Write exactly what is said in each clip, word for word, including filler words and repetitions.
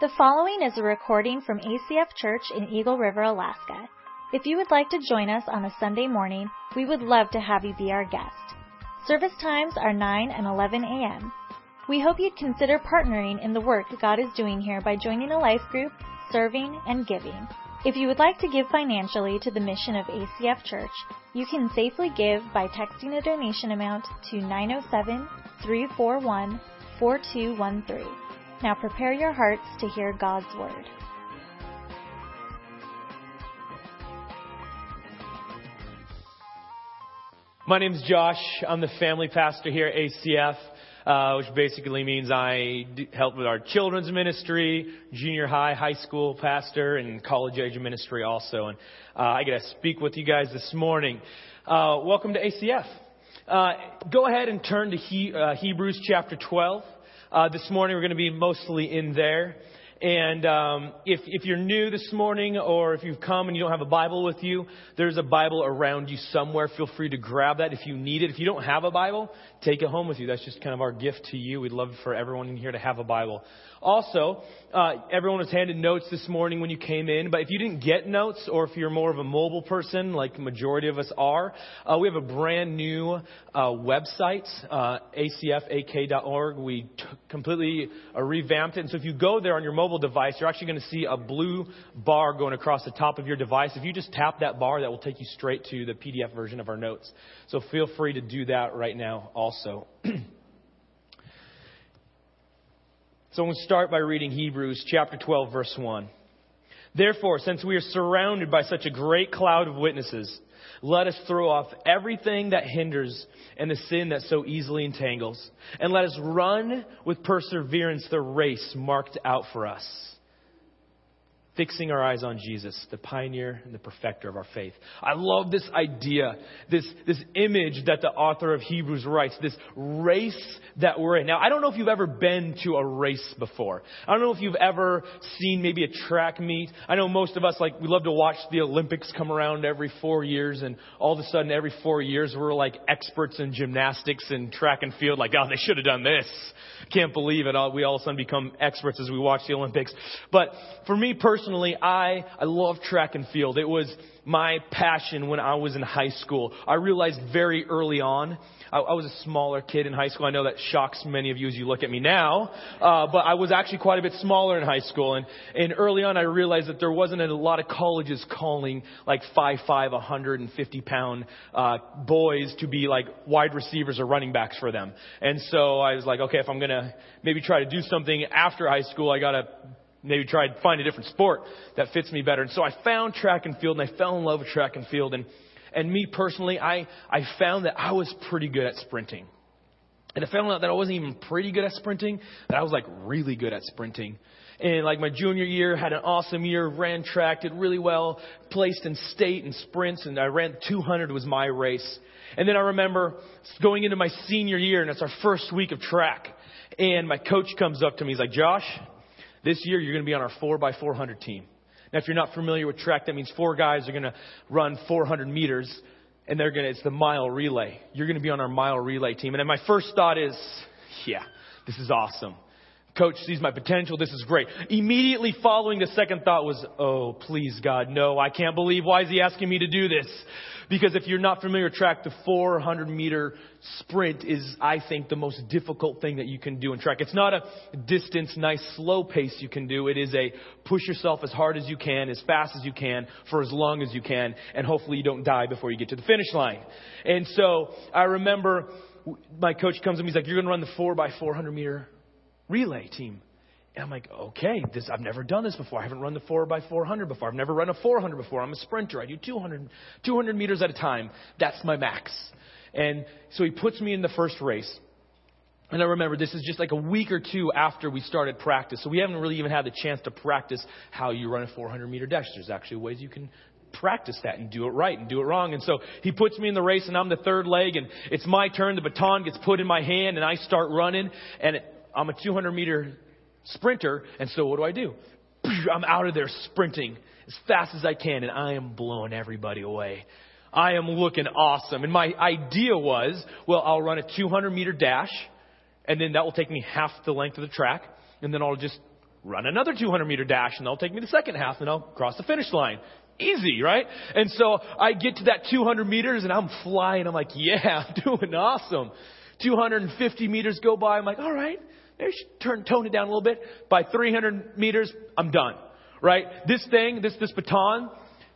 The following is a recording from A C F Church in Eagle River, Alaska. If you would like to join us on a Sunday morning, we would love to have you be our guest. Service times are nine and eleven a.m. We hope you'd consider partnering in the work God is doing here by joining a life group, serving, and giving. If you would like to give financially to the mission of A C F Church, you can safely give by texting a donation amount to nine oh seven, three four one, four two one three. Now prepare your hearts to hear God's Word. My name's Josh. I'm the family pastor here at A C F. Uh, which basically means I help with our children's ministry, junior high, high school pastor, and college age ministry also. And uh, I get to speak with you guys this morning. Uh, welcome to A C F. Uh, go ahead and turn to he, uh, Hebrews chapter twelve. Uh, this morning we're going to be mostly in there. And um, if, if you're new this morning or if you've come and you don't have a Bible with you, there's a Bible around you somewhere. Feel free to grab that if you need it. If you don't have a Bible, take it home with you. That's just kind of our gift to you. We'd love for everyone in here to have a Bible. Also, uh, everyone was handed notes this morning when you came in. But if you didn't get notes or if you're more of a mobile person like the majority of us are, uh, we have a brand new uh, website, uh, A C F A K dot org. We t- completely uh, revamped it. And so if you go there on your mobile device, you're actually going to see a blue bar going across the top of your device. If you just tap that bar, that will take you straight to the P D F version of our notes. So feel free to do that right now also. So I'm going to start by reading Hebrews chapter twelve, verse one. Therefore, since we are surrounded by such a great cloud of witnesses, let us throw off everything that hinders and the sin that so easily entangles. And let us run with perseverance the race marked out for us, fixing our eyes on Jesus, the pioneer and the perfecter of our faith. I love this idea, this, this image that the author of Hebrews writes, this race that we're in. Now, I don't know if you've ever been to a race before. I don't know if you've ever seen maybe a track meet. I know most of us, like, we love to watch the Olympics come around every four years. And all of a sudden, every four years, we're like experts in gymnastics and track and field. Like, oh, they should have done this. Can't believe it. We all of a sudden become experts as we watch the Olympics. But for me personally, Personally, I, I love track and field. It was my passion when I was in high school. I realized very early on, I, I was a smaller kid in high school. I know that shocks many of you as you look at me now, uh, but I was actually quite a bit smaller in high school. And, and early on, I realized that there wasn't a lot of colleges calling like five five, one hundred fifty pound uh, boys to be like wide receivers or running backs for them. And so I was like, okay, if I'm going to maybe try to do something after high school, I got to maybe try to find a different sport that fits me better. And so I found track and field, and I fell in love with track and field. And and me personally, I, I found that I was pretty good at sprinting. And I found out that I wasn't even pretty good at sprinting, that I was like really good at sprinting. And like my junior year, had an awesome year, ran track, did really well, placed in state and sprints, and I ran two hundred was my race. And then I remember going into my senior year, and it's our first week of track. And my coach comes up to me, he's like, Josh, this year, you're going to be on our four by four hundred team. Now, if you're not familiar with track, that means four guys are going to run four hundred meters, and they're going to, it's the mile relay. You're going to be on our mile relay team. And then my first thought is, yeah, this is awesome. Coach sees my potential. This is great. Immediately following the second thought was, oh, please, God, no, I can't believe. Why is he asking me to do this? Because if you're not familiar with track, the four hundred meter sprint is, I think, the most difficult thing that you can do in track. It's not a distance, nice, slow pace you can do. It is a push yourself as hard as you can, as fast as you can, for as long as you can. And hopefully you don't die before you get to the finish line. And so I remember my coach comes to me. He's like, you're going to run the four by four hundred meter relay team. And I'm like, okay, this, I've never done this before. I haven't run the four by four hundred before. I've never run a four hundred before. I'm a sprinter. I do two hundred meters at a time. That's my max. And so he puts me in the first race. And I remember this is just like a week or two after we started practice. So we haven't really even had the chance to practice how you run a four hundred meter dash. There's actually ways you can practice that and do it right and do it wrong. And so he puts me in the race, and I'm the third leg, and it's my turn. The baton gets put in my hand, and I start running, and it, I'm a two hundred meter sprinter, and so what do I do? I'm out of there sprinting as fast as I can, and I am blowing everybody away. I am looking awesome. And my idea was, well, I'll run a two hundred meter dash, and then that will take me half the length of the track, and then I'll just run another two hundred meter dash and they'll take me the second half and I'll cross the finish line. Easy, right? And so I get to that two hundred meters and I'm flying. I'm like, yeah, I'm doing awesome. two hundred fifty meters go by. I'm like, all right, maybe I should turn, tone it down a little bit. By three hundred meters, I'm done, right? This thing, this, this baton,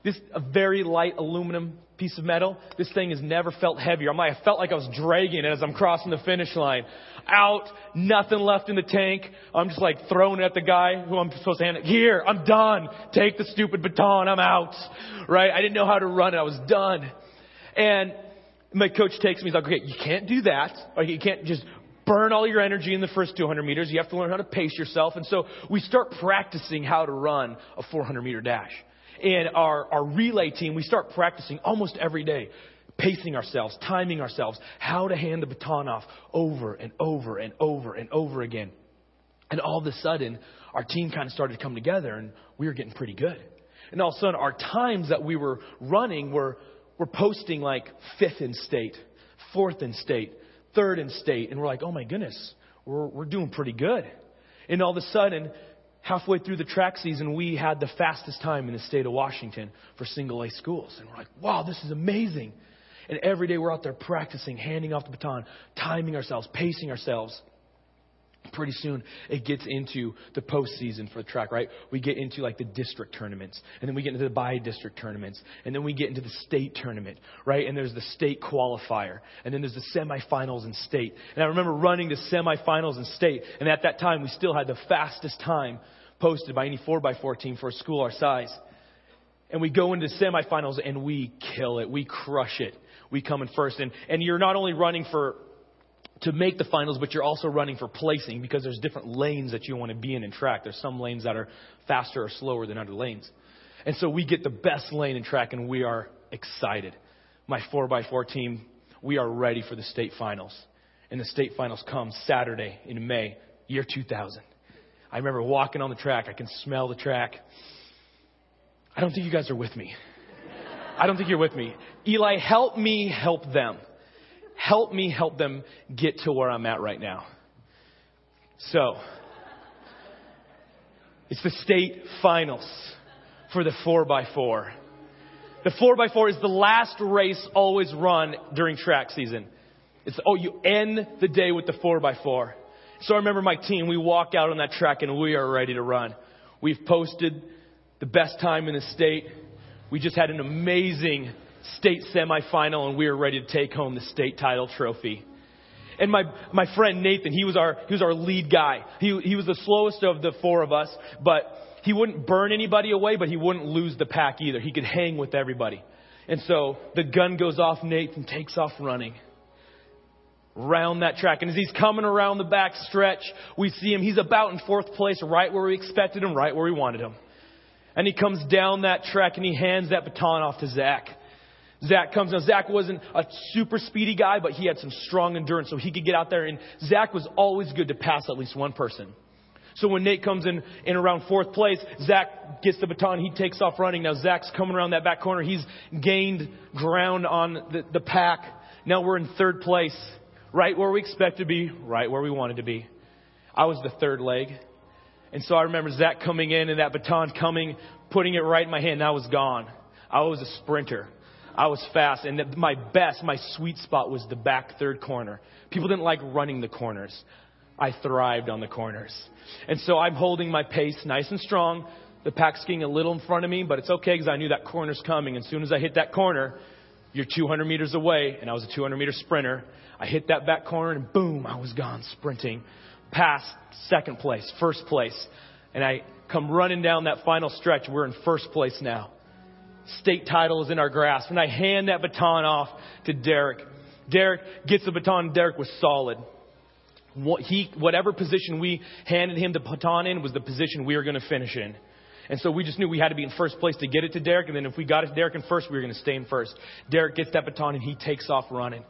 this a very light aluminum piece of metal. This thing has never felt heavier. I'm like, I felt like I was dragging it as I'm crossing the finish line. Out, nothing left in the tank. I'm just like throwing it at the guy who I'm supposed to hand it. Here, I'm done. Take the stupid baton. I'm out. Right? I didn't know how to run it. I was done. And my coach takes me. He's like, okay, you can't do that. Like, you can't just burn all your energy in the first two hundred meters. You have to learn how to pace yourself. And so we start practicing how to run a four hundred meter dash. In our, our relay team, we start practicing almost every day, pacing ourselves, timing ourselves, how to hand the baton off over and over and over and over again. And all of a sudden, our team kind of started to come together and we were getting pretty good. And all of a sudden, our times that we were running were, were posting like fifth in state, fourth in state, third in state. And we're like, oh my goodness, we're, we're doing pretty good. And all of a sudden, halfway through the track season, we had the fastest time in the state of Washington for single A schools. And we're like, wow, this is amazing. And every day we're out there practicing, handing off the baton, timing ourselves, pacing ourselves. Pretty soon it gets into the postseason for the track, right? We get into like the district tournaments, and then we get into the bi-district tournaments, and then we get into the state tournament, right? And there's the state qualifier, and then there's the semifinals in state. And I remember running the semifinals in state, and at that time we still had the fastest time posted by any four by four team for a school our size. And we go into semifinals and we kill it. We crush it. We come in first. And, and you're not only running for to make the finals, but you're also running for placing, because there's different lanes that you want to be in in track. There's some lanes that are faster or slower than other lanes. And so we get the best lane in track and we are excited. My four by four team, we are ready for the state finals. And the state finals come Saturday in May, year two thousand. I remember walking on the track. I can smell the track. I don't think you guys are with me. I don't think you're with me. Eli, help me help them. Help me help them get to where I'm at right now. So, it's the state finals for the four by four. The four by four is the last race always run during track season. It's, oh, you end the day with the four by four. So I remember my team, we walk out on that track and we are ready to run. We've posted the best time in the state. We just had an amazing state semifinal and we are ready to take home the state title trophy. And my, my friend Nathan, he was our, he was our lead guy. He, he was the slowest of the four of us, but he wouldn't burn anybody away, but he wouldn't lose the pack either. He could hang with everybody. And so the gun goes off, Nathan takes off running round that track. And as he's coming around the back stretch, we see him. He's about in fourth place, right where we expected him, right where we wanted him. And he comes down that track and he hands that baton off to Zach. Zach comes. Now, Zach wasn't a super speedy guy, but he had some strong endurance, so he could get out there. And Zach was always good to pass at least one person. So when Nate comes in, in around fourth place, Zach gets the baton. He takes off running. Now, Zach's coming around that back corner. He's gained ground on the, the pack. Now we're in third place. Right where we expected to be, right where we wanted to be. I was the third leg. And so I remember Zach coming in and that baton coming, putting it right in my hand. And I was gone. I was a sprinter. I was fast. And my best, my sweet spot was the back third corner. People didn't like running the corners. I thrived on the corners. And so I'm holding my pace nice and strong. The pack's getting a little in front of me, but it's okay because I knew that corner's coming. And as soon as I hit that corner, you're two hundred meters away, and I was a two hundred meter sprinter. I hit that back corner, and boom, I was gone sprinting past second place, first place. And I come running down that final stretch. We're in first place now. State title is in our grasp. And I hand that baton off to Derek. Derek gets the baton. Derek was solid. He, whatever position we handed him the baton in was the position we were going to finish in. And so we just knew we had to be in first place to get it to Derek. And then if we got it to Derek in first, we were going to stay in first. Derek gets that baton and he takes off running.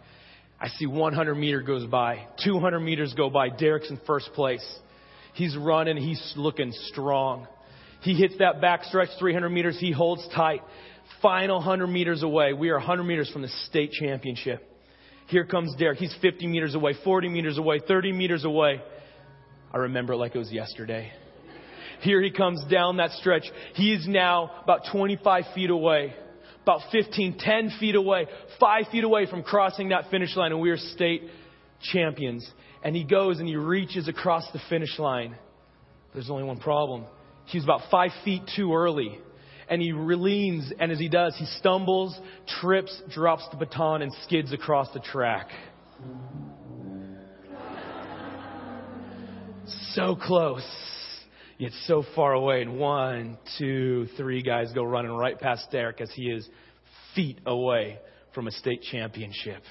I see one hundred meter goes by. two hundred meters go by. Derek's in first place. He's running. He's looking strong. He hits that back stretch, three hundred meters. He holds tight. Final one hundred meters away. We are one hundred meters from the state championship. Here comes Derek. He's fifty meters away, forty meters away, thirty meters away. I remember it like it was yesterday. Here he comes down that stretch. He is now about twenty-five feet away, about fifteen, ten feet away, five feet away from crossing that finish line. And we are state champions. And he goes and he reaches across the finish line. There's only one problem. He was about five feet too early. And he leans, and as he does, he stumbles, trips, drops the baton, and skids across the track. So close, yet so far away. And one, two, three guys go running right past Derek as he is feet away from a state championship.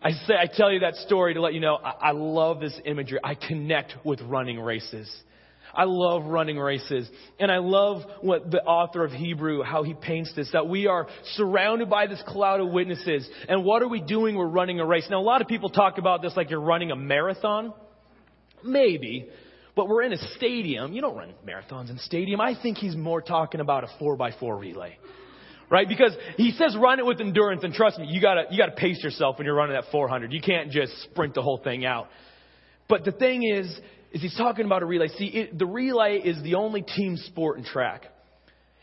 I say, I tell you that story to let you know I, I love this imagery. I connect with running races. I love running races. And I love what the author of Hebrew, how he paints this, that we are surrounded by this cloud of witnesses. And what are we doing? We're running a race. Now, a lot of people talk about this like you're running a marathon. Maybe. But we're in a stadium. You don't run marathons in a stadium. I think he's more talking about a four by four relay. Right? Because he says run it with endurance. And trust me, you gotta, you gotta pace yourself when you're running that four hundred. You can't just sprint the whole thing out. But the thing is, is he's talking about a relay. See, it, the relay is the only team sport in track.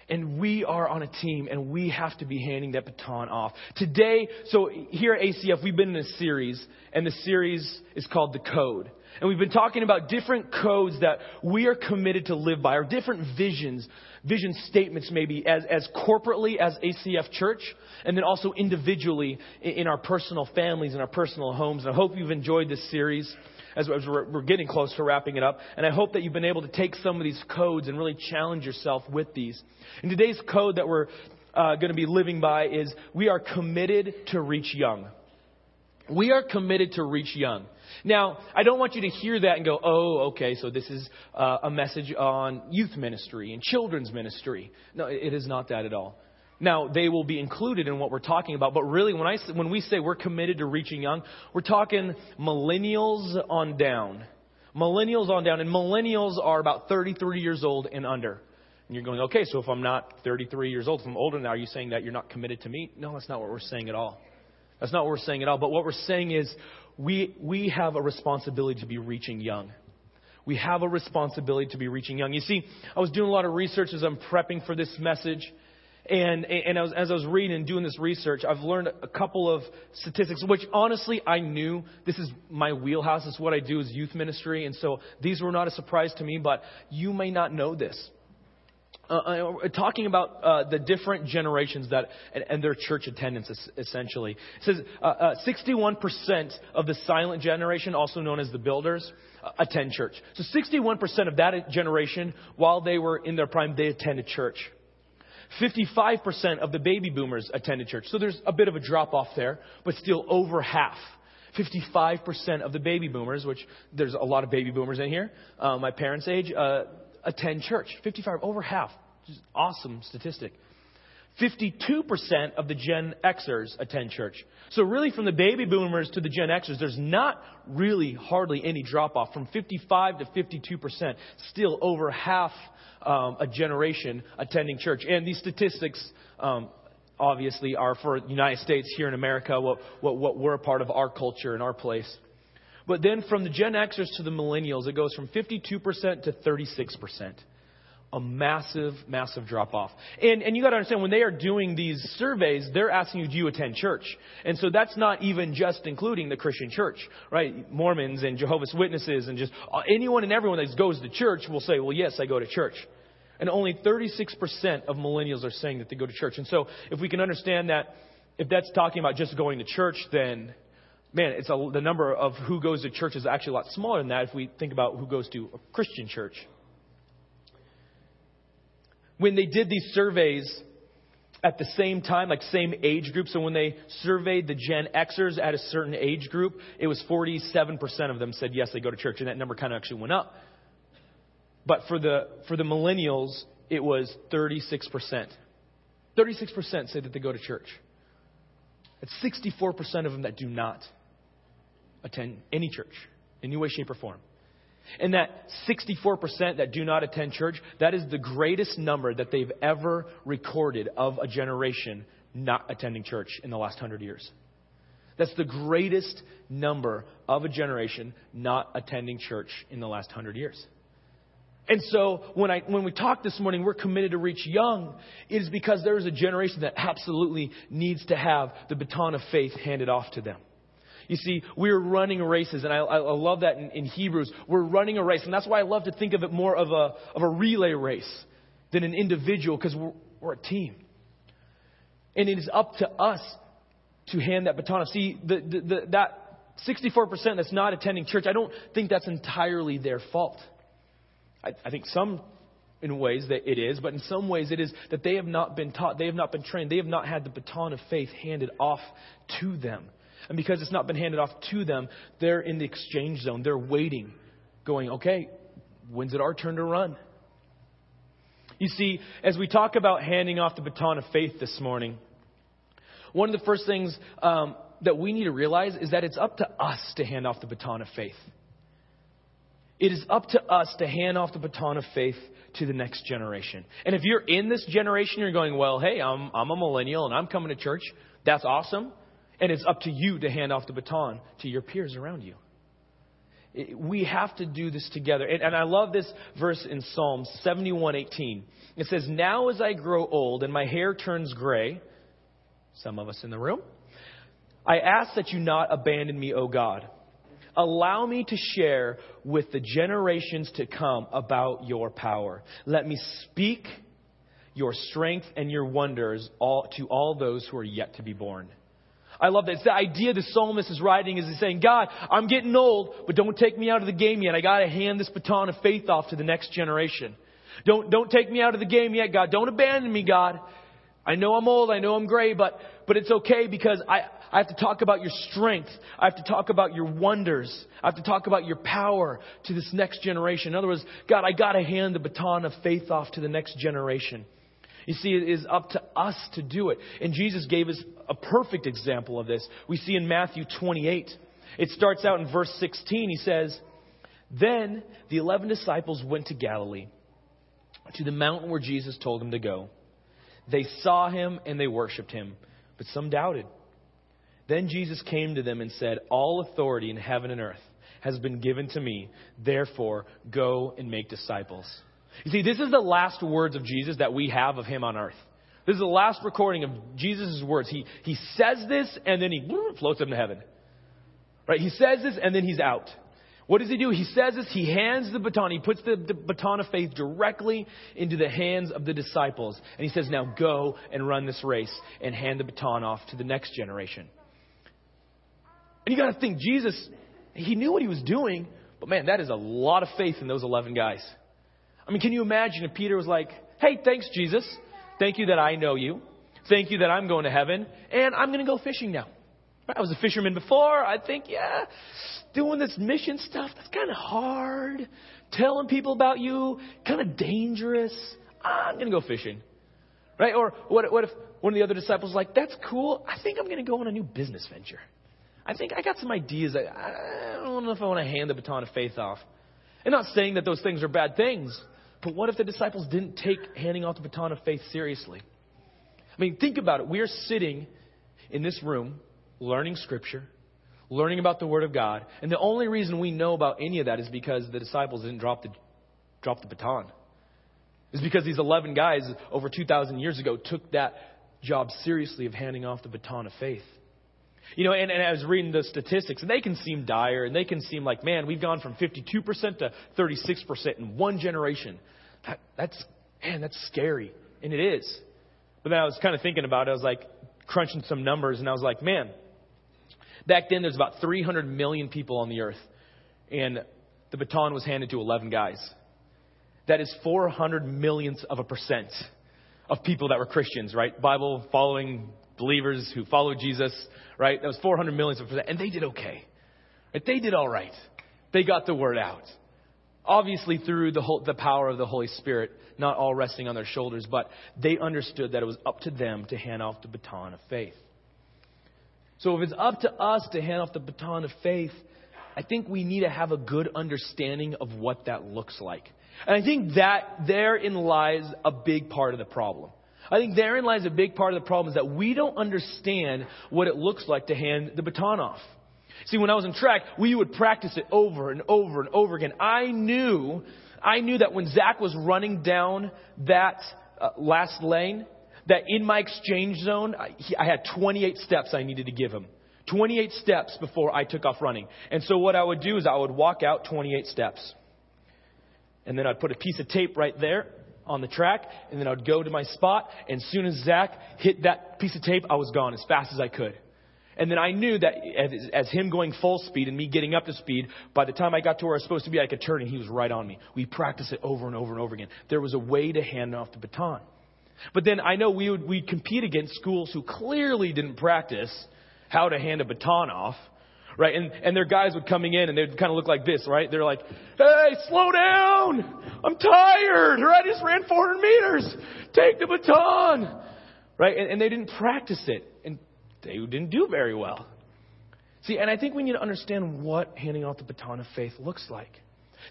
And we are on a team, and we have to be handing that baton off. Today, so here at A C F, we've been in a series, and the series is called The Code. And we've been talking about different codes that we are committed to live by, or different visions, vision statements maybe, as, as corporately as A C F Church, and then also individually in, in our personal families, in our personal homes. And I hope you've enjoyed this series as we're, we're getting close to wrapping it up. And I hope that you've been able to take some of these codes and really challenge yourself with these. And today's code that we're uh, going to be living by is we are committed to reach young. We are committed to reach young. Now, I don't want you to hear that and go, oh, okay, so this is uh, a message on youth ministry and children's ministry. No, it is not that at all. Now, they will be included in what we're talking about. But really, when I when we say we're committed to reaching young, we're talking millennials on down. Millennials on down. And millennials are about thirty-three years old and under. And you're going, okay, so if I'm not thirty-three years old, if I'm older now, are you saying that you're not committed to me? No, that's not what we're saying at all. That's not what we're saying at all. But what we're saying is we we have a responsibility to be reaching young. We have a responsibility to be reaching young. You see, I was doing a lot of research as I'm prepping for this message. And and I was, as I was reading and doing this research, I've learned a couple of statistics, which honestly I knew. This is my wheelhouse. It's what I do is youth ministry. And so these were not a surprise to me, but you may not know this. Uh, I, talking about uh, the different generations that and, and their church attendance, es- essentially. It says uh, uh, sixty-one percent of the Silent Generation, also known as the Builders, uh, attend church. So sixty-one percent of that generation, while they were in their prime, they attended church. fifty-five percent of the Baby Boomers attended church. So there's a bit of a drop-off there, but still over half. fifty-five percent of the Baby Boomers, which there's a lot of Baby Boomers in here, uh, my parents' age, uh, attend church. fifty-five, over half. Just awesome statistic. fifty-two percent of the Gen Xers attend church. So really from the Baby Boomers to the Gen Xers, there's not really hardly any drop-off. From fifty-five to fifty-two percent, still over half um, a generation attending church. And these statistics um, obviously are for the United States here in America, what, what, what we're a part of, our culture and our place. But then from the Gen Xers to the millennials, it goes from fifty-two percent to thirty-six percent. A massive, massive drop-off. And and you got to understand, when they are doing these surveys, they're asking you, do you attend church? And so that's not even just including the Christian church, right? Mormons and Jehovah's Witnesses and just anyone and everyone that goes to church will say, well, yes, I go to church. And only thirty-six percent of millennials are saying that they go to church. And so if we can understand that, if that's talking about just going to church, then man, it's a, the number of who goes to church is actually a lot smaller than that if we think about who goes to a Christian church. When they did these surveys at the same time, like same age group, so when they surveyed the Gen Xers at a certain age group, it was forty-seven percent of them said, yes, they go to church. And that number kind of actually went up. But for the for the millennials, it was thirty-six percent. thirty-six percent say that they go to church. It's sixty-four percent of them that do not attend any church in any way, shape, or form. And that sixty-four percent that do not attend church, that is the greatest number that they've ever recorded of a generation not attending church in the last one hundred years. That's the greatest number of a generation not attending church in the last one hundred years. And so when I when we talk this morning, we're committed to reach young. It is because there is a generation that absolutely needs to have the baton of faith handed off to them. You see, we're running races, and I, I love that in, in Hebrews. We're running a race, and that's why I love to think of it more of a of a relay race than an individual, because we're, we're a team. And it is up to us to hand that baton off. See, the, the, the, that sixty-four percent that's not attending church, I don't think that's entirely their fault. I, I think some in ways that it is, but in some ways it is that they have not been taught, they have not been trained, they have not had the baton of faith handed off to them. And because it's not been handed off to them, they're in the exchange zone. They're waiting, going, okay, when's it our turn to run? You see, as we talk about handing off the baton of faith this morning, one of the first things um, that we need to realize is that it's up to us to hand off the baton of faith. It is up to us to hand off the baton of faith to the next generation. And if you're in this generation, you're going, well, hey, I'm I'm a millennial and I'm coming to church. That's awesome. And it's up to you to hand off the baton to your peers around you. It, we have to do this together. And, and I love this verse in Psalm seventy-one eighteen. It says, now as I grow old and my hair turns gray, some of us in the room, I ask that you not abandon me, O God. Allow me to share with the generations to come about your power. Let me speak your strength and your wonders all, to all those who are yet to be born. I love that. It's the idea the psalmist is writing is he's saying, God, I'm getting old, but don't take me out of the game yet. I got to hand this baton of faith off to the next generation. Don't don't take me out of the game yet, God. Don't abandon me, God. I know I'm old. I know I'm gray, but but it's okay because I, I have to talk about your strength. I have to talk about your wonders. I have to talk about your power to this next generation. In other words, God, I got to hand the baton of faith off to the next generation. You see, it is up to us to do it. And Jesus gave us a perfect example of this. We see in Matthew twenty-eight. It starts out in verse sixteen. He says, then the eleven disciples went to Galilee, to the mountain where Jesus told them to go. They saw him and they worshipped him, but some doubted. Then Jesus came to them and said, all authority in heaven and earth has been given to me. Therefore, go and make disciples. You see, this is the last words of Jesus that we have of him on earth. This is the last recording of Jesus' words. He he says this and then he floats up to heaven. Right? He says this and then he's out. What does he do? He says this. He hands the baton. He puts the, the baton of faith directly into the hands of the disciples. And he says, now go and run this race and hand the baton off to the next generation. And you got to think, Jesus, he knew what he was doing. But man, that is a lot of faith in those eleven guys. I mean, can you imagine if Peter was like, hey, thanks, Jesus. Thank you that I know you. Thank you that I'm going to heaven. And I'm going to go fishing now. I was a fisherman before. I think, yeah, doing this mission stuff, that's kind of hard. Telling people about you, kind of dangerous. I'm going to go fishing. Right? Or what, what if one of the other disciples was like, that's cool. I think I'm going to go on a new business venture. I think I got some ideas. That I don't know if I want to hand the baton of faith off. And not saying that those things are bad things. But what if the disciples didn't take handing off the baton of faith seriously? I mean, think about it. We are sitting in this room, learning Scripture, learning about the Word of God. And the only reason we know about any of that is because the disciples didn't drop the drop the baton. It's because these eleven guys over two thousand years ago took that job seriously of handing off the baton of faith. You know, and, and I was reading the statistics, and they can seem dire, and they can seem like, man, we've gone from fifty-two percent to thirty-six percent in one generation. That, that's, man, that's scary. And it is. But then I was kind of thinking about it. I was like crunching some numbers, and I was like, man, back then there's about three hundred million people on the earth, and the baton was handed to eleven guys. That is four hundred millionths of a percent of people that were Christians, right? Bible-following believers who followed Jesus, right? That was four hundred million. And they did okay. They did all right. They got the word out. Obviously through the whole, the power of the Holy Spirit, not all resting on their shoulders, but they understood that it was up to them to hand off the baton of faith. So if it's up to us to hand off the baton of faith, I think we need to have a good understanding of what that looks like. And I think that therein lies a big part of the problem. I think therein lies a big part of the problem is that we don't understand what it looks like to hand the baton off. See, when I was in track, we would practice it over and over and over again. I knew I knew that when Zach was running down that uh, last lane, that in my exchange zone, I, he, I had twenty-eight steps I needed to give him. twenty-eight steps before I took off running. And so what I would do is I would walk out twenty-eight steps. And then I'd put a piece of tape right there on the track. And then I'd go to my spot. And as soon as Zach hit that piece of tape, I was gone as fast as I could. And then I knew that as, as him going full speed and me getting up to speed, by the time I got to where I was supposed to be, I could turn and he was right on me. We practiced it over and over and over again. There was a way to hand off the baton. But then I know we would we'd compete against schools who clearly didn't practice how to hand a baton off, right? And and their guys would coming in and they'd kind of look like this, right? They're like, "Hey, slow down! I'm tired, or I just ran four hundred meters. Take the baton," right? And, and they didn't practice it, and they didn't do very well. See, and I think we need to understand what handing off the baton of faith looks like.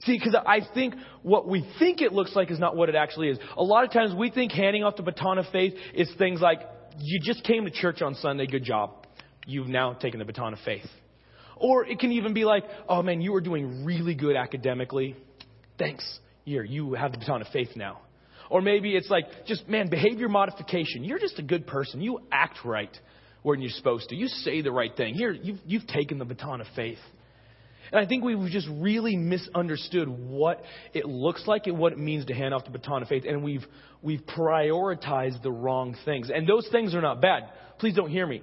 See, because I think what we think it looks like is not what it actually is. A lot of times we think handing off the baton of faith is things like, you just came to church on Sunday, good job. You've now taken the baton of faith. Or it can even be like, oh man, you were doing really good academically. Thanks. Here, you have the baton of faith now. Or maybe it's like, just, man, behavior modification. You're just a good person. You act right when you're supposed to. You say the right thing. Here, you've, you've taken the baton of faith. And I think we've just really misunderstood what it looks like and what it means to hand off the baton of faith. And we've we've prioritized the wrong things. And those things are not bad. Please don't hear me.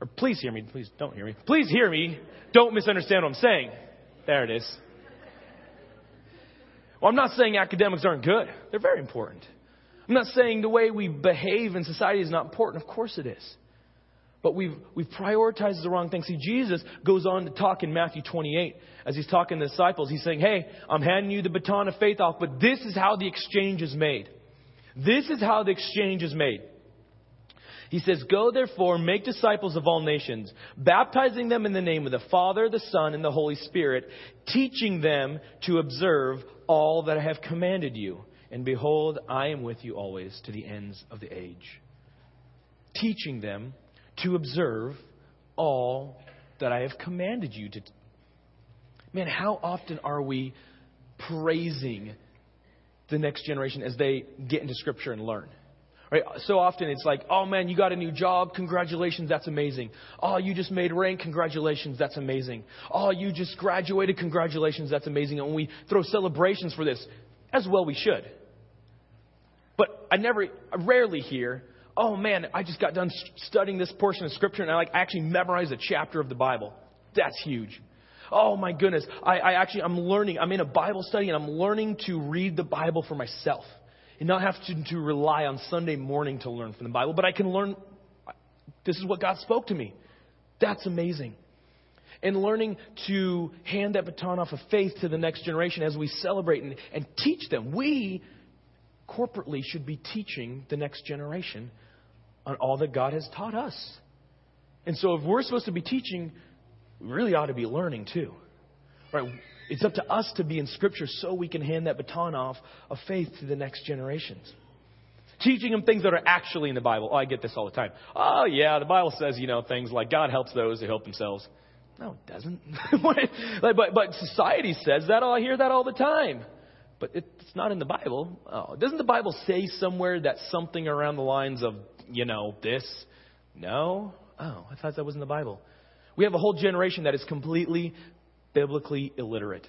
Or please hear me. Please don't hear me. Please hear me. Don't misunderstand what I'm saying. There it is. Well, I'm not saying academics aren't good. They're very important. I'm not saying the way we behave in society is not important. Of course it is. But we've we've prioritized the wrong thing. See, Jesus goes on to talk in Matthew twenty-eight as he's talking to the disciples. He's saying, hey, I'm handing you the baton of faith off, but this is how the exchange is made. This is how the exchange is made. He says, go, therefore, make disciples of all nations, baptizing them in the name of the Father, the Son, and the Holy Spirit, teaching them to observe all that I have commanded you. And behold, I am with you always to the ends of the age. Teaching them to observe all that I have commanded you to. Man, how often are we praising the next generation as they get into Scripture and learn? Right? So often it's like, oh man, you got a new job. Congratulations. That's amazing. Oh, you just made rank. Congratulations. That's amazing. Oh, you just graduated. Congratulations. That's amazing. And we throw celebrations for this, as well we should. But I never, I rarely hear, oh man, I just got done studying this portion of Scripture and I like actually memorized a chapter of the Bible. That's huge. Oh my goodness. I, I actually, I'm learning. I'm in a Bible study and I'm learning to read the Bible for myself and not have to, to rely on Sunday morning to learn from the Bible. But I can learn. This is what God spoke to me. That's amazing. And learning to hand that baton off of faith to the next generation as we celebrate and, and teach them. We corporately should be teaching the next generation on all that God has taught us. And so if we're supposed to be teaching, we really ought to be learning too. Right? It's up to us to be in Scripture so we can hand that baton off of faith to the next generations. Teaching them things that are actually in the Bible. Oh, I get this all the time. Oh, yeah, the Bible says, you know, things like God helps those who help themselves. No, it doesn't. But, but society says that. Oh, I hear that all the time. But it's not in the Bible. Oh, doesn't the Bible say somewhere that something around the lines of, you know, this? No? Oh, I thought that was in the Bible. We have a whole generation that is completely biblically illiterate.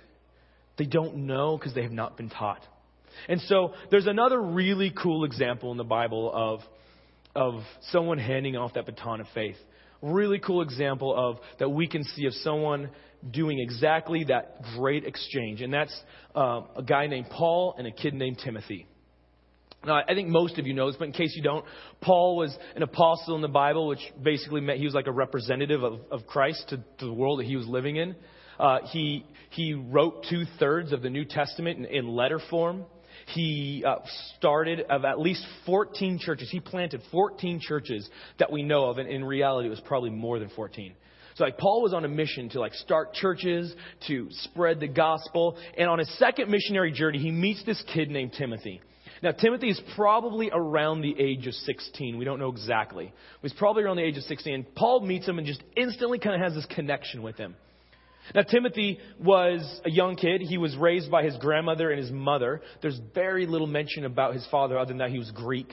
They don't know because they have not been taught. And so there's another really cool example in the Bible of, of someone handing off that baton of faith. Really cool example of that we can see of someone doing exactly that great exchange. And that's uh, a guy named Paul and a kid named Timothy. Now, I think most of you know this, but in case you don't, Paul was an apostle in the Bible, which basically meant he was like a representative of, of Christ to, to the world that he was living in. Uh, he he wrote two-thirds of the New Testament in, in letter form. He uh, started of at least fourteen churches. He planted fourteen churches that we know of, and in reality, it was probably more than fourteen. So like Paul was on a mission to like start churches, to spread the gospel, and on his second missionary journey, he meets this kid named Timothy. Now, Timothy is probably around the age of sixteen. We don't know exactly. He's probably around the age of sixteen. And Paul meets him and just instantly kind of has this connection with him. Now, Timothy was a young kid. He was raised by his grandmother and his mother. There's very little mention about his father other than that he was Greek.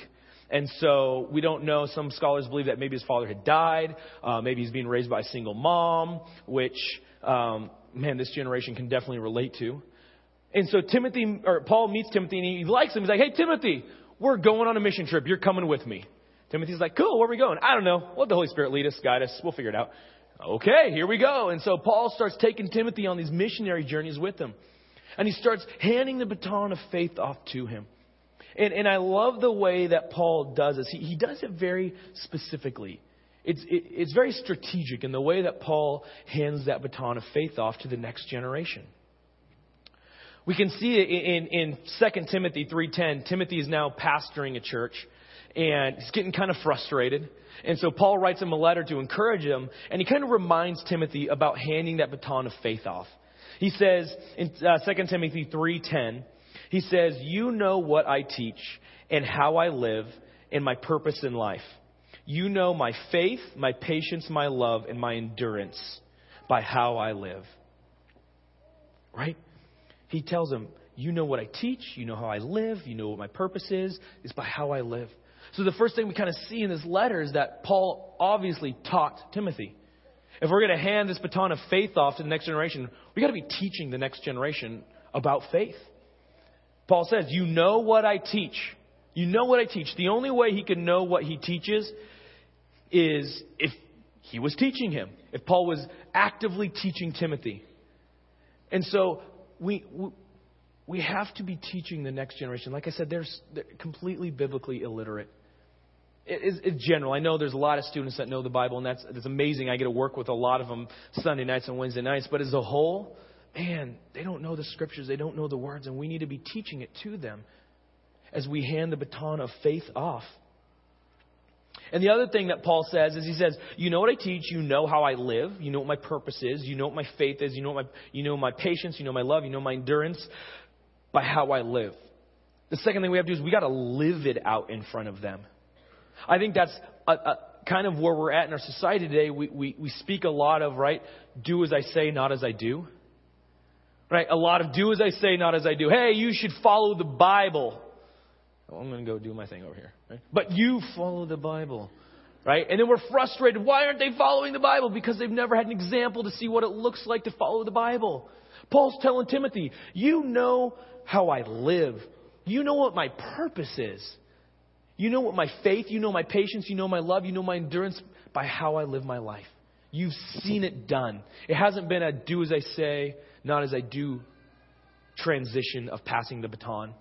And so we don't know. Some scholars believe that maybe his father had died. Uh, maybe he's being raised by a single mom, which, um, man, this generation can definitely relate to. And so Timothy or Paul meets Timothy and he likes him. He's like, hey, Timothy, we're going on a mission trip. You're coming with me. Timothy's like, cool, where are we going? I don't know. Let the Holy Spirit lead us, guide us. We'll figure it out. Okay, here we go. And so Paul starts taking Timothy on these missionary journeys with him. And he starts handing the baton of faith off to him. And and I love the way that Paul does this. He, he does it very specifically. It's it, it's very strategic in the way that Paul hands that baton of faith off to the next generation. We can see it in, in Second Timothy three ten. Timothy is now pastoring a church. And he's getting kind of frustrated. And so Paul writes him a letter to encourage him. And he kind of reminds Timothy about handing that baton of faith off. He says in uh, Second Timothy three ten, he says, you know what I teach and how I live and my purpose in life. You know my faith, my patience, my love, and my endurance by how I live. Right? He tells him, you know what I teach. You know how I live. You know what my purpose is. It's by how I live. So the first thing we kind of see in this letter is that Paul obviously taught Timothy. If we're going to hand this baton of faith off to the next generation, we got to be teaching the next generation about faith. Paul says, you know what I teach. You know what I teach. The only way he could know what he teaches is if he was teaching him, if Paul was actively teaching Timothy. And so we... we We have to be teaching the next generation. Like I said, they're, they're completely biblically illiterate. It is in general. I know there's a lot of students that know the Bible, and that's, that's amazing. I get to work with a lot of them Sunday nights and Wednesday nights. But as a whole, man, they don't know the scriptures. They don't know the words. And we need to be teaching it to them as we hand the baton of faith off. And the other thing that Paul says is he says, you know what I teach, you know how I live, you know what my purpose is, you know what my faith is, you know what my, you know my patience, you know my love, you know my endurance. By how I live. The second thing we have to do is we got to live it out in front of them. I think that's a, a kind of where we're at in our society today. We, we we speak a lot of, right, do as I say, not as I do. Right? A lot of do as I say, not as I do. Hey, you should follow the Bible. Well, I'm going to go do my thing over here. Right? But you follow the Bible. Right? And then we're frustrated. Why aren't they following the Bible? Because they've never had an example to see what it looks like to follow the Bible. Paul's telling Timothy, you know how I live. You know what my purpose is. You know what my faith, you know my patience, you know my love, you know my endurance by how I live my life. You've seen it done. It hasn't been a do as I say, not as I do transition of passing the baton.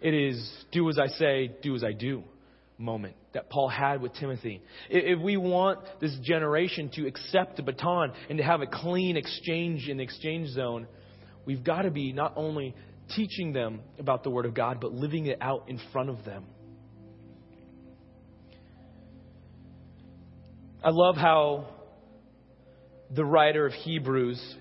It is do as I say, do as I do moment that Paul had with Timothy. If we want this generation to accept the baton and to have a clean exchange in the exchange zone, we've got to be not only teaching them about the Word of God, but living it out in front of them. I love how the writer of Hebrews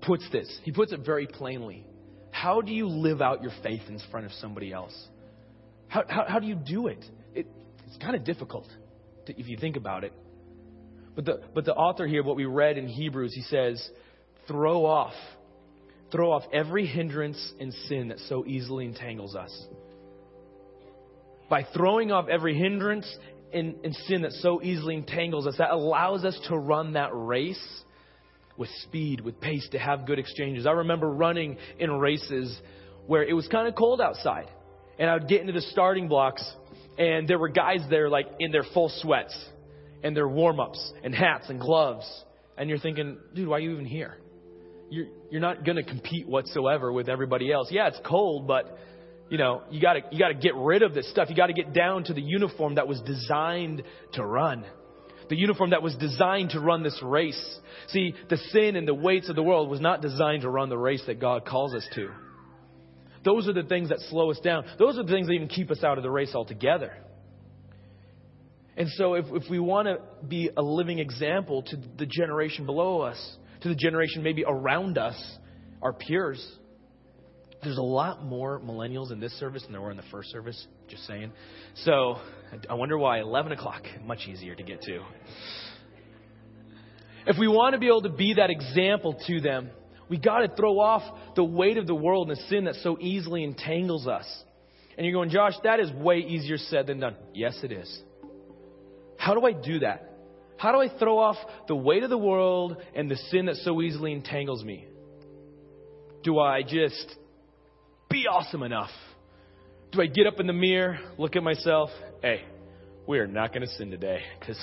puts this. He puts it very plainly. How do you live out your faith in front of somebody else? How, how, how do you do it? it it's kind of difficult to, if you think about it. But the, but the author here, what we read in Hebrews, he says, throw off Throw off every hindrance and sin that so easily entangles us. By throwing off every hindrance and, and sin that so easily entangles us, that allows us to run that race with speed, with pace, to have good exchanges. I remember running in races where it was kind of cold outside. And I would get into the starting blocks, and there were guys there like in their full sweats and their warm-ups and hats and gloves. And you're thinking, dude, why are you even here? You're, you're not going to compete whatsoever with everybody else. Yeah, it's cold, but you know, you got to you got to get rid of this stuff. You got to get down to the uniform that was designed to run. The uniform that was designed to run this race. See, the sin and the weights of the world was not designed to run the race that God calls us to. Those are the things that slow us down. Those are the things that even keep us out of the race altogether. And so if, if we want to be a living example to the generation below us, to the generation maybe around us, our peers. There's a lot more millennials in this service than there were in the first service, just saying. So I wonder why eleven o'clock, much easier to get to. If we want to be able to be that example to them, we got to throw off the weight of the world and the sin that so easily entangles us. And you're going, Josh, that is way easier said than done. Yes, it is. How do I do that? How do I throw off the weight of the world and the sin that so easily entangles me? Do I just be awesome enough? Do I get up in the mirror, look at myself? Hey, we are not going to sin today because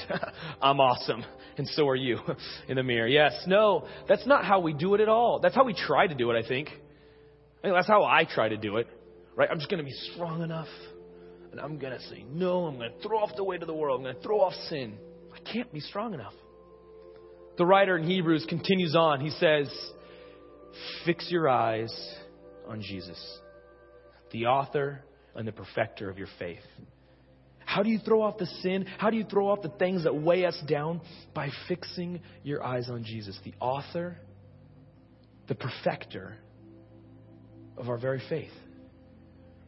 I'm awesome. And so are you in the mirror. Yes, no, that's not how we do it at all. That's how we try to do it, I think. I mean, that's how I try to do it, right? I'm just going to be strong enough and I'm going to say, no, I'm going to throw off the weight of the world. I'm going to throw off sin. I can't be strong enough. The writer in Hebrews continues on. He says, fix your eyes on Jesus, the author and the perfecter of your faith. How do you throw off the sin? How do you throw off the things that weigh us down? By fixing your eyes on Jesus, the author, the perfecter of our very faith.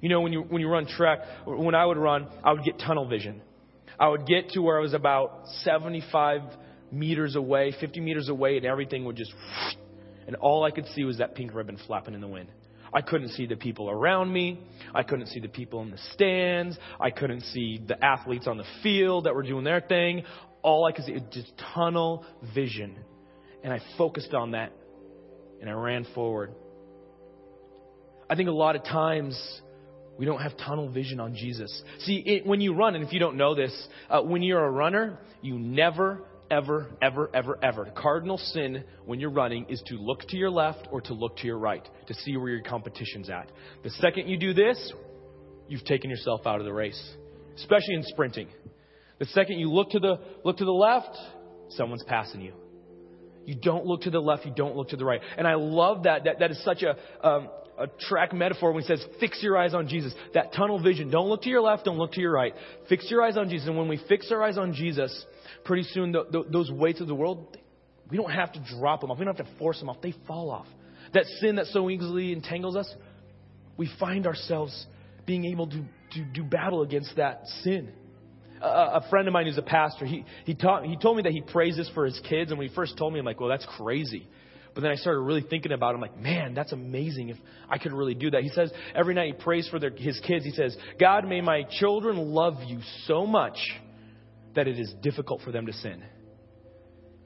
You know, when you when you run track, when I would run, I would get tunnel vision. I would get to where I was about seventy-five meters away, fifty meters away, and everything would just... And all I could see was that pink ribbon flapping in the wind. I couldn't see the people around me. I couldn't see the people in the stands. I couldn't see the athletes on the field that were doing their thing. All I could see was just tunnel vision. And I focused on that. And I ran forward. I think a lot of times we don't have tunnel vision on Jesus. See, it, when you run, and if you don't know this, uh, when you're a runner, you never Ever, ever, ever, ever. The cardinal sin when you're running is to look to your left or to look to your right to see where your competition's at. The second you do this, you've taken yourself out of the race, especially in sprinting. The second you look to the look to the left, someone's passing you. You don't look to the left. You don't look to the right. And I love that. That, that is such a, um, a track metaphor when it says, fix your eyes on Jesus. That tunnel vision. Don't look to your left. Don't look to your right. Fix your eyes on Jesus. And when we fix our eyes on Jesus, pretty soon the, the, those weights of the world, we don't have to drop them off. We don't have to force them off. They fall off. That sin that so easily entangles us, we find ourselves being able to do battle against that sin. A friend of mine who's a pastor, he he taught he told me that he prays this for his kids. And when he first told me, I'm like, well, that's crazy. But then I started really thinking about it. I'm like, man, that's amazing if I could really do that. He says every night he prays for their, his kids. He says, God, may my children love you so much that it is difficult for them to sin.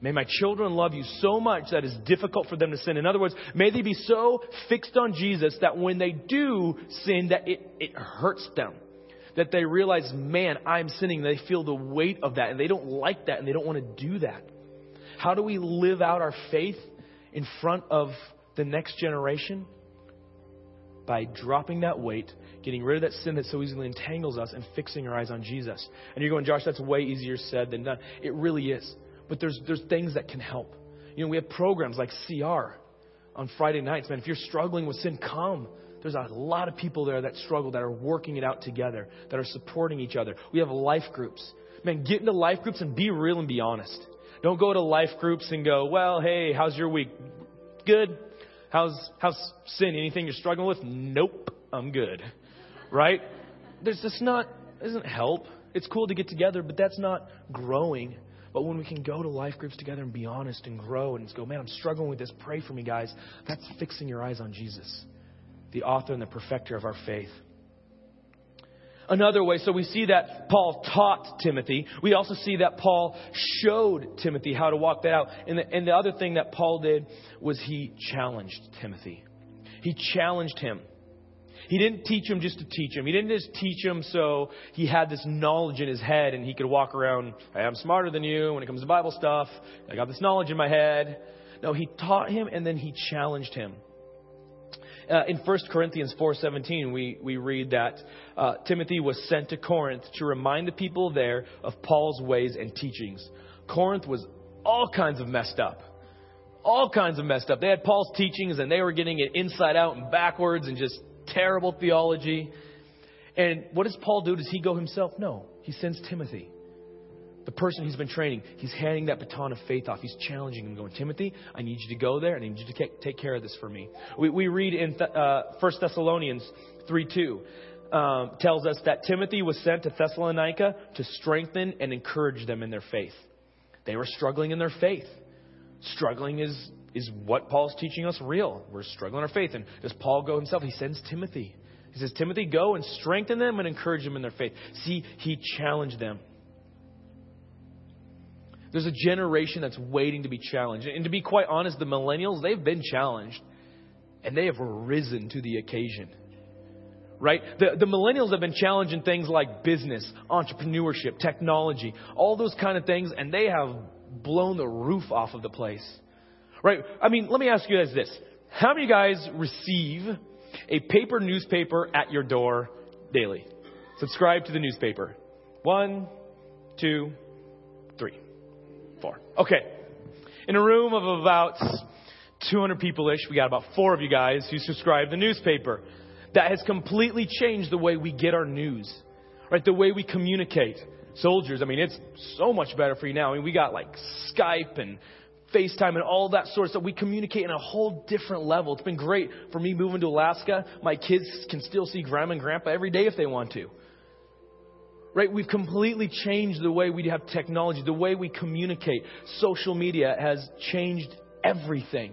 May my children love you so much that it's difficult for them to sin. In other words, may they be so fixed on Jesus that when they do sin, that it, it hurts them. That they realize, man, I'm sinning. They feel the weight of that and they don't like that and they don't want to do that. How do we live out our faith in front of the next generation? By dropping that weight, getting rid of that sin that so easily entangles us and fixing our eyes on Jesus. And you're going, Josh, that's way easier said than done. It really is. But there's there's things that can help. You know, we have programs like C R on Friday nights. Man, if you're struggling with sin, come. There's a lot of people there that struggle, that are working it out together, that are supporting each other. We have life groups. Man, get into life groups and be real and be honest. Don't go to life groups and go, well, hey, how's your week? Good. How's, how's sin? Anything you're struggling with? Nope, I'm good. Right? There's just not, isn't help. It's cool to get together, but that's not growing. But when we can go to life groups together and be honest and grow and go, man, I'm struggling with this. Pray for me, guys. That's fixing your eyes on Jesus, the author and the perfecter of our faith. Another way, so we see that Paul taught Timothy. We also see that Paul showed Timothy how to walk that out. And the, and the other thing that Paul did was he challenged Timothy. He challenged him. He didn't teach him just to teach him. He didn't just teach him so he had this knowledge in his head and he could walk around, hey, I'm smarter than you when it comes to Bible stuff. I got this knowledge in my head. No, he taught him and then he challenged him. Uh, in First Corinthians four seventeen, we, we read that uh, Timothy was sent to Corinth to remind the people there of Paul's ways and teachings. Corinth was all kinds of messed up. All kinds of messed up. They had Paul's teachings and they were getting it inside out and backwards and just terrible theology. And what does Paul do? Does he go himself? No. He sends Timothy, the person he's been training. He's handing that baton of faith off. He's challenging him, going, Timothy, I need you to go there and I need you to take care of this for me. We, we read in Th- uh, First Thessalonians three two, um, tells us that Timothy was sent to Thessalonica to strengthen and encourage them in their faith. They were struggling in their faith. struggling is is what Paul's teaching us real. We're struggling our faith. And does Paul go himself? He sends Timothy. He says, Timothy, go and strengthen them and encourage them in their faith. See, he challenged them. There's a generation that's waiting to be challenged. And to be quite honest, the millennials, they've been challenged. And they have risen to the occasion. Right? The, the millennials have been challenging things like business, entrepreneurship, technology, all those kind of things. And they have blown the roof off of the place. Right? I mean, let me ask you guys this. How many of you guys receive a paper newspaper at your door daily? Subscribe to the newspaper. One, two, three, four. Okay. In a room of about two hundred people-ish, we got about four of you guys who subscribe to the newspaper. That has completely changed the way we get our news, right? The way we communicate. Soldiers, I mean, it's so much better for you now. I mean, we got like Skype and FaceTime and all that sort of stuff. We communicate on a whole different level. It's been great for me moving to Alaska. My kids can still see grandma and grandpa every day if they want to. Right? We've completely changed the way we have technology, the way we communicate. Social media has changed everything.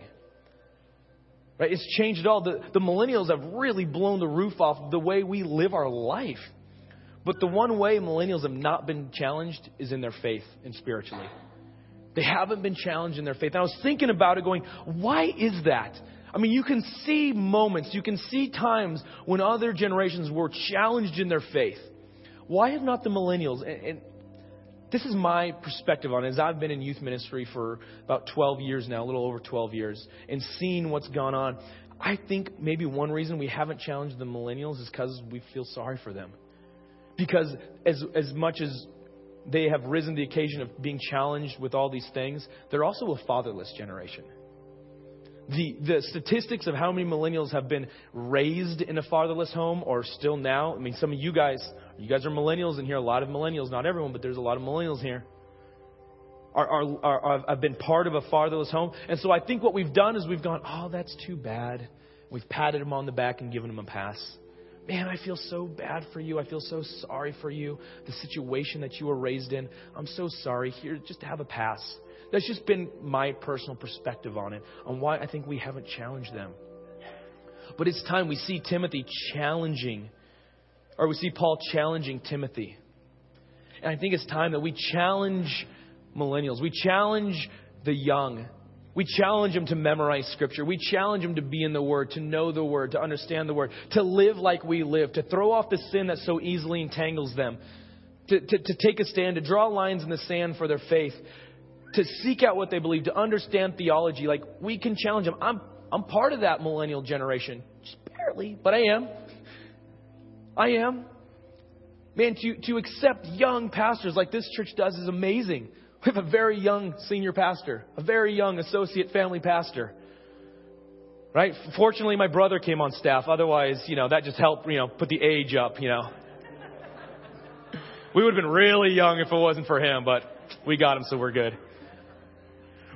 Right? It's changed it all. The, the millennials have really blown the roof off the way we live our life. But the one way millennials have not been challenged is in their faith and spiritually. They haven't been challenged in their faith. And I was thinking about it going, why is that? I mean, you can see moments, you can see times when other generations were challenged in their faith. Why have not the millennials? And, and this is my perspective on it, as I've been in youth ministry for about twelve years now, a little over twelve years, and seen what's gone on. I think maybe one reason we haven't challenged the millennials is because we feel sorry for them. Because as as much as they have risen to the occasion of being challenged with all these things, they're also a fatherless generation. The the statistics of how many millennials have been raised in a fatherless home or still now. I mean, some of you guys, you guys are millennials in here. A lot of millennials, not everyone, but there's a lot of millennials here. Are, are, are, I've been part of a fatherless home. And so I think what we've done is we've gone, oh, that's too bad. We've patted them on the back and given them a pass. Man, I feel so bad for you. I feel so sorry for you. The situation that you were raised in. I'm so sorry. Here, just have a pass. That's just been my personal perspective on it, on why I think we haven't challenged them. But it's time we see Timothy challenging, or we see Paul challenging Timothy. And I think it's time that we challenge millennials. We challenge the young. We challenge them to memorize Scripture. We challenge them to be in the Word, to know the Word, to understand the Word, to live like we live, to throw off the sin that so easily entangles them, to, to, to take a stand, to draw lines in the sand for their faith, to seek out what they believe, to understand theology. Like, we can challenge them. I'm, I'm part of that millennial generation. Just barely, but I am. I am. Man, to, to accept young pastors like this church does is amazing. We have a very young senior pastor, a very young associate family pastor, right? Fortunately, my brother came on staff. Otherwise, you know, that just helped, you know, put the age up, you know. We would have been really young if it wasn't for him, but we got him, so we're good.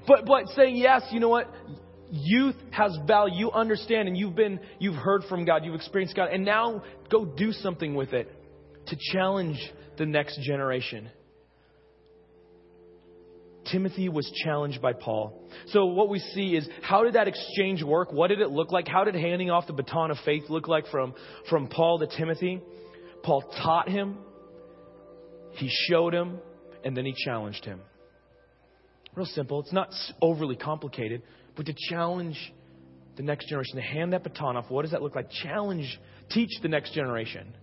But but saying, yes, you know what? Youth has value. You understand, and you've been, you've heard from God. You've experienced God. And now go do something with it to challenge the next generation. Timothy was challenged by Paul. So what we see is, how did that exchange work? What did it look like? How did handing off the baton of faith look like from, from Paul to Timothy? Paul taught him. He showed him. And then he challenged him. Real simple. It's not overly complicated. But to challenge the next generation, to hand that baton off, what does that look like? Challenge, teach the next generation.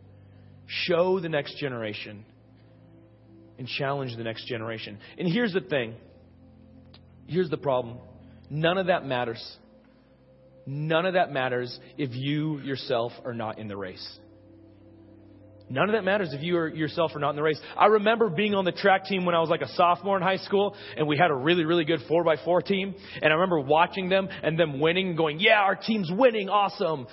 Show the next generation. And challenge the next generation. And here's the thing. Here's the problem. None of that matters. None of that matters if you yourself are not in the race. None of that matters if you are yourself are not in the race. I remember being on the track team when I was like a sophomore in high school. And we had a really, really good four by four team. And I remember watching them and them winning and going, yeah, our team's winning. Awesome.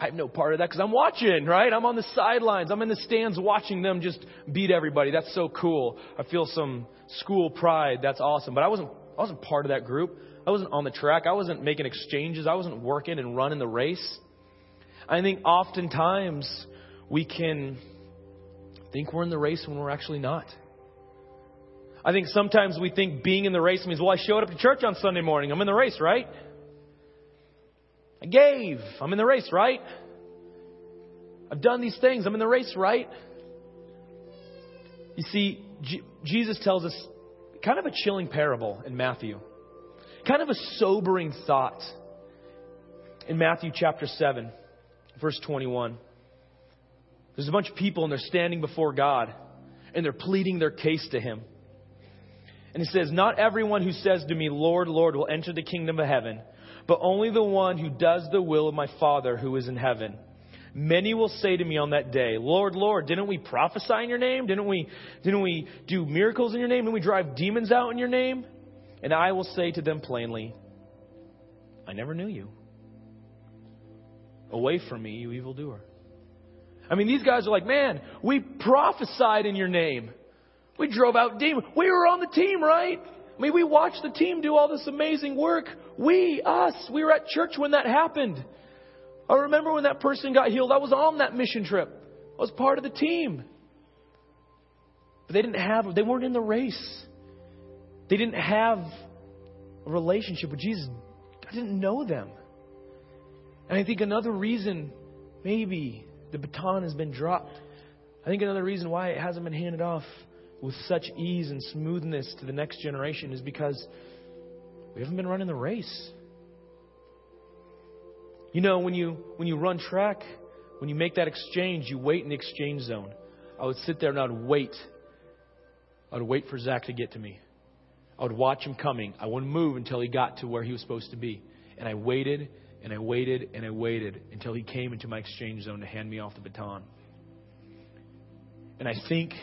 I have no part of that because I'm watching, right? I'm on the sidelines. I'm in the stands watching them just beat everybody. That's so cool. I feel some school pride. That's awesome. But I wasn't I wasn't part of that group. I wasn't on the track. I wasn't making exchanges. I wasn't working and running the race. I think oftentimes we can think we're in the race when we're actually not. I think sometimes we think being in the race means, well, I showed up to church on Sunday morning. I'm in the race, right? I gave. I'm in the race, right? I've done these things. I'm in the race, right? You see, J- Jesus tells us kind of a chilling parable in Matthew. Kind of a sobering thought in Matthew chapter seven, verse twenty-one. There's a bunch of people and they're standing before God and they're pleading their case to Him. And He says, "Not everyone who says to me, 'Lord, Lord,' will enter the kingdom of heaven, but only the one who does the will of my Father who is in heaven. Many will say to me on that day, 'Lord, Lord, didn't we prophesy in your name? Didn't we, didn't we do miracles in your name? Didn't we drive demons out in your name?' And I will say to them plainly, 'I never knew you. Away from me, you evildoer.'" I mean, these guys are like, "Man, we prophesied in your name. We drove out demons. We were on the team, right? I mean, we watched the team do all this amazing work. We, us, we were at church when that happened. I remember when that person got healed. I was on that mission trip. I was part of the team." But they didn't have, they weren't in the race. They didn't have a relationship with Jesus. I didn't know them. And I think another reason, maybe the baton has been dropped. I think another reason why it hasn't been handed off with such ease and smoothness to the next generation is because we haven't been running the race. You know, when you when you run track, when you make that exchange, you wait in the exchange zone. I would sit there and I would wait. I would wait for Zach to get to me. I would watch him coming. I wouldn't move until he got to where he was supposed to be. And I waited and I waited and I waited until he came into my exchange zone to hand me off the baton. And I think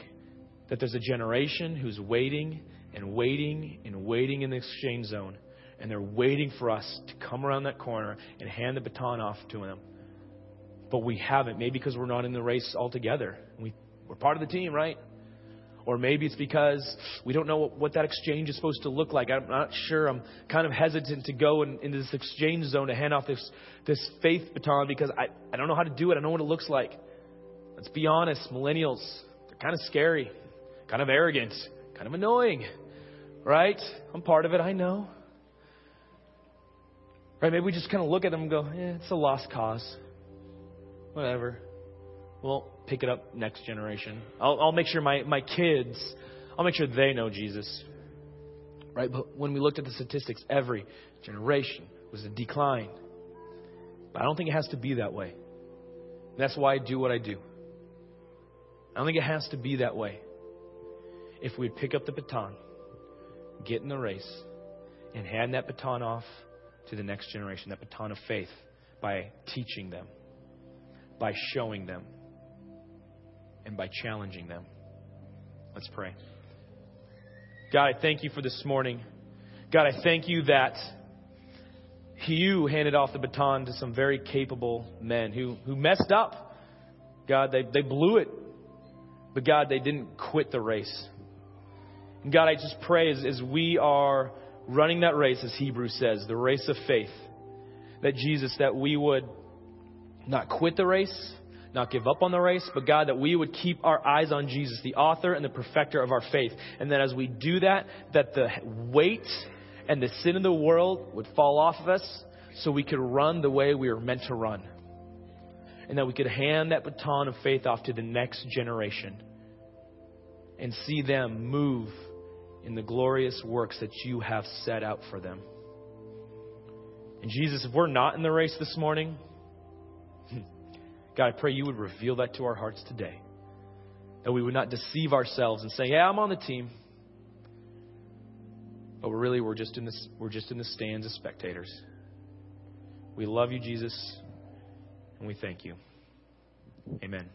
that there's a generation who's waiting and waiting and waiting in the exchange zone. And they're waiting for us to come around that corner and hand the baton off to them. But we haven't. Maybe because we're not in the race altogether. We, we're part of the team, right? Or maybe it's because we don't know what, what that exchange is supposed to look like. I'm not sure. I'm kind of hesitant to go in, into this exchange zone to hand off this, this faith baton because I, I don't know how to do it. I don't know what it looks like. Let's be honest. Millennials, they're kind of scary. Kind of arrogant, kind of annoying, right? I'm part of it, I know. Right? Maybe we just kind of look at them and go, eh, it's a lost cause. Whatever. We'll pick it up next generation. I'll, I'll make sure my, my kids, I'll make sure they know Jesus. Right? But when we looked at the statistics, every generation was a decline. But I don't think it has to be that way. That's why I do what I do. I don't think it has to be that way. If we'd pick up the baton, get in the race, and hand that baton off to the next generation, that baton of faith, by teaching them, by showing them, and by challenging them. Let's pray. God, I thank you for this morning. God, I thank you that you handed off the baton to some very capable men who, who messed up. God, they, they blew it. But God, they didn't quit the race. God, I just pray as, as we are running that race, as Hebrews says, the race of faith, that Jesus, that we would not quit the race, not give up on the race, but God, that we would keep our eyes on Jesus, the author and the perfecter of our faith. And that as we do that, that the weight and the sin of the world would fall off of us so we could run the way we were meant to run. And that we could hand that baton of faith off to the next generation and see them move in the glorious works that you have set out for them. And Jesus, if we're not in the race this morning, God, I pray you would reveal that to our hearts today. That we would not deceive ourselves and say, yeah, I'm on the team. But we're really, we're just in this, we're just in the stands as spectators. We love you, Jesus, and we thank you. Amen.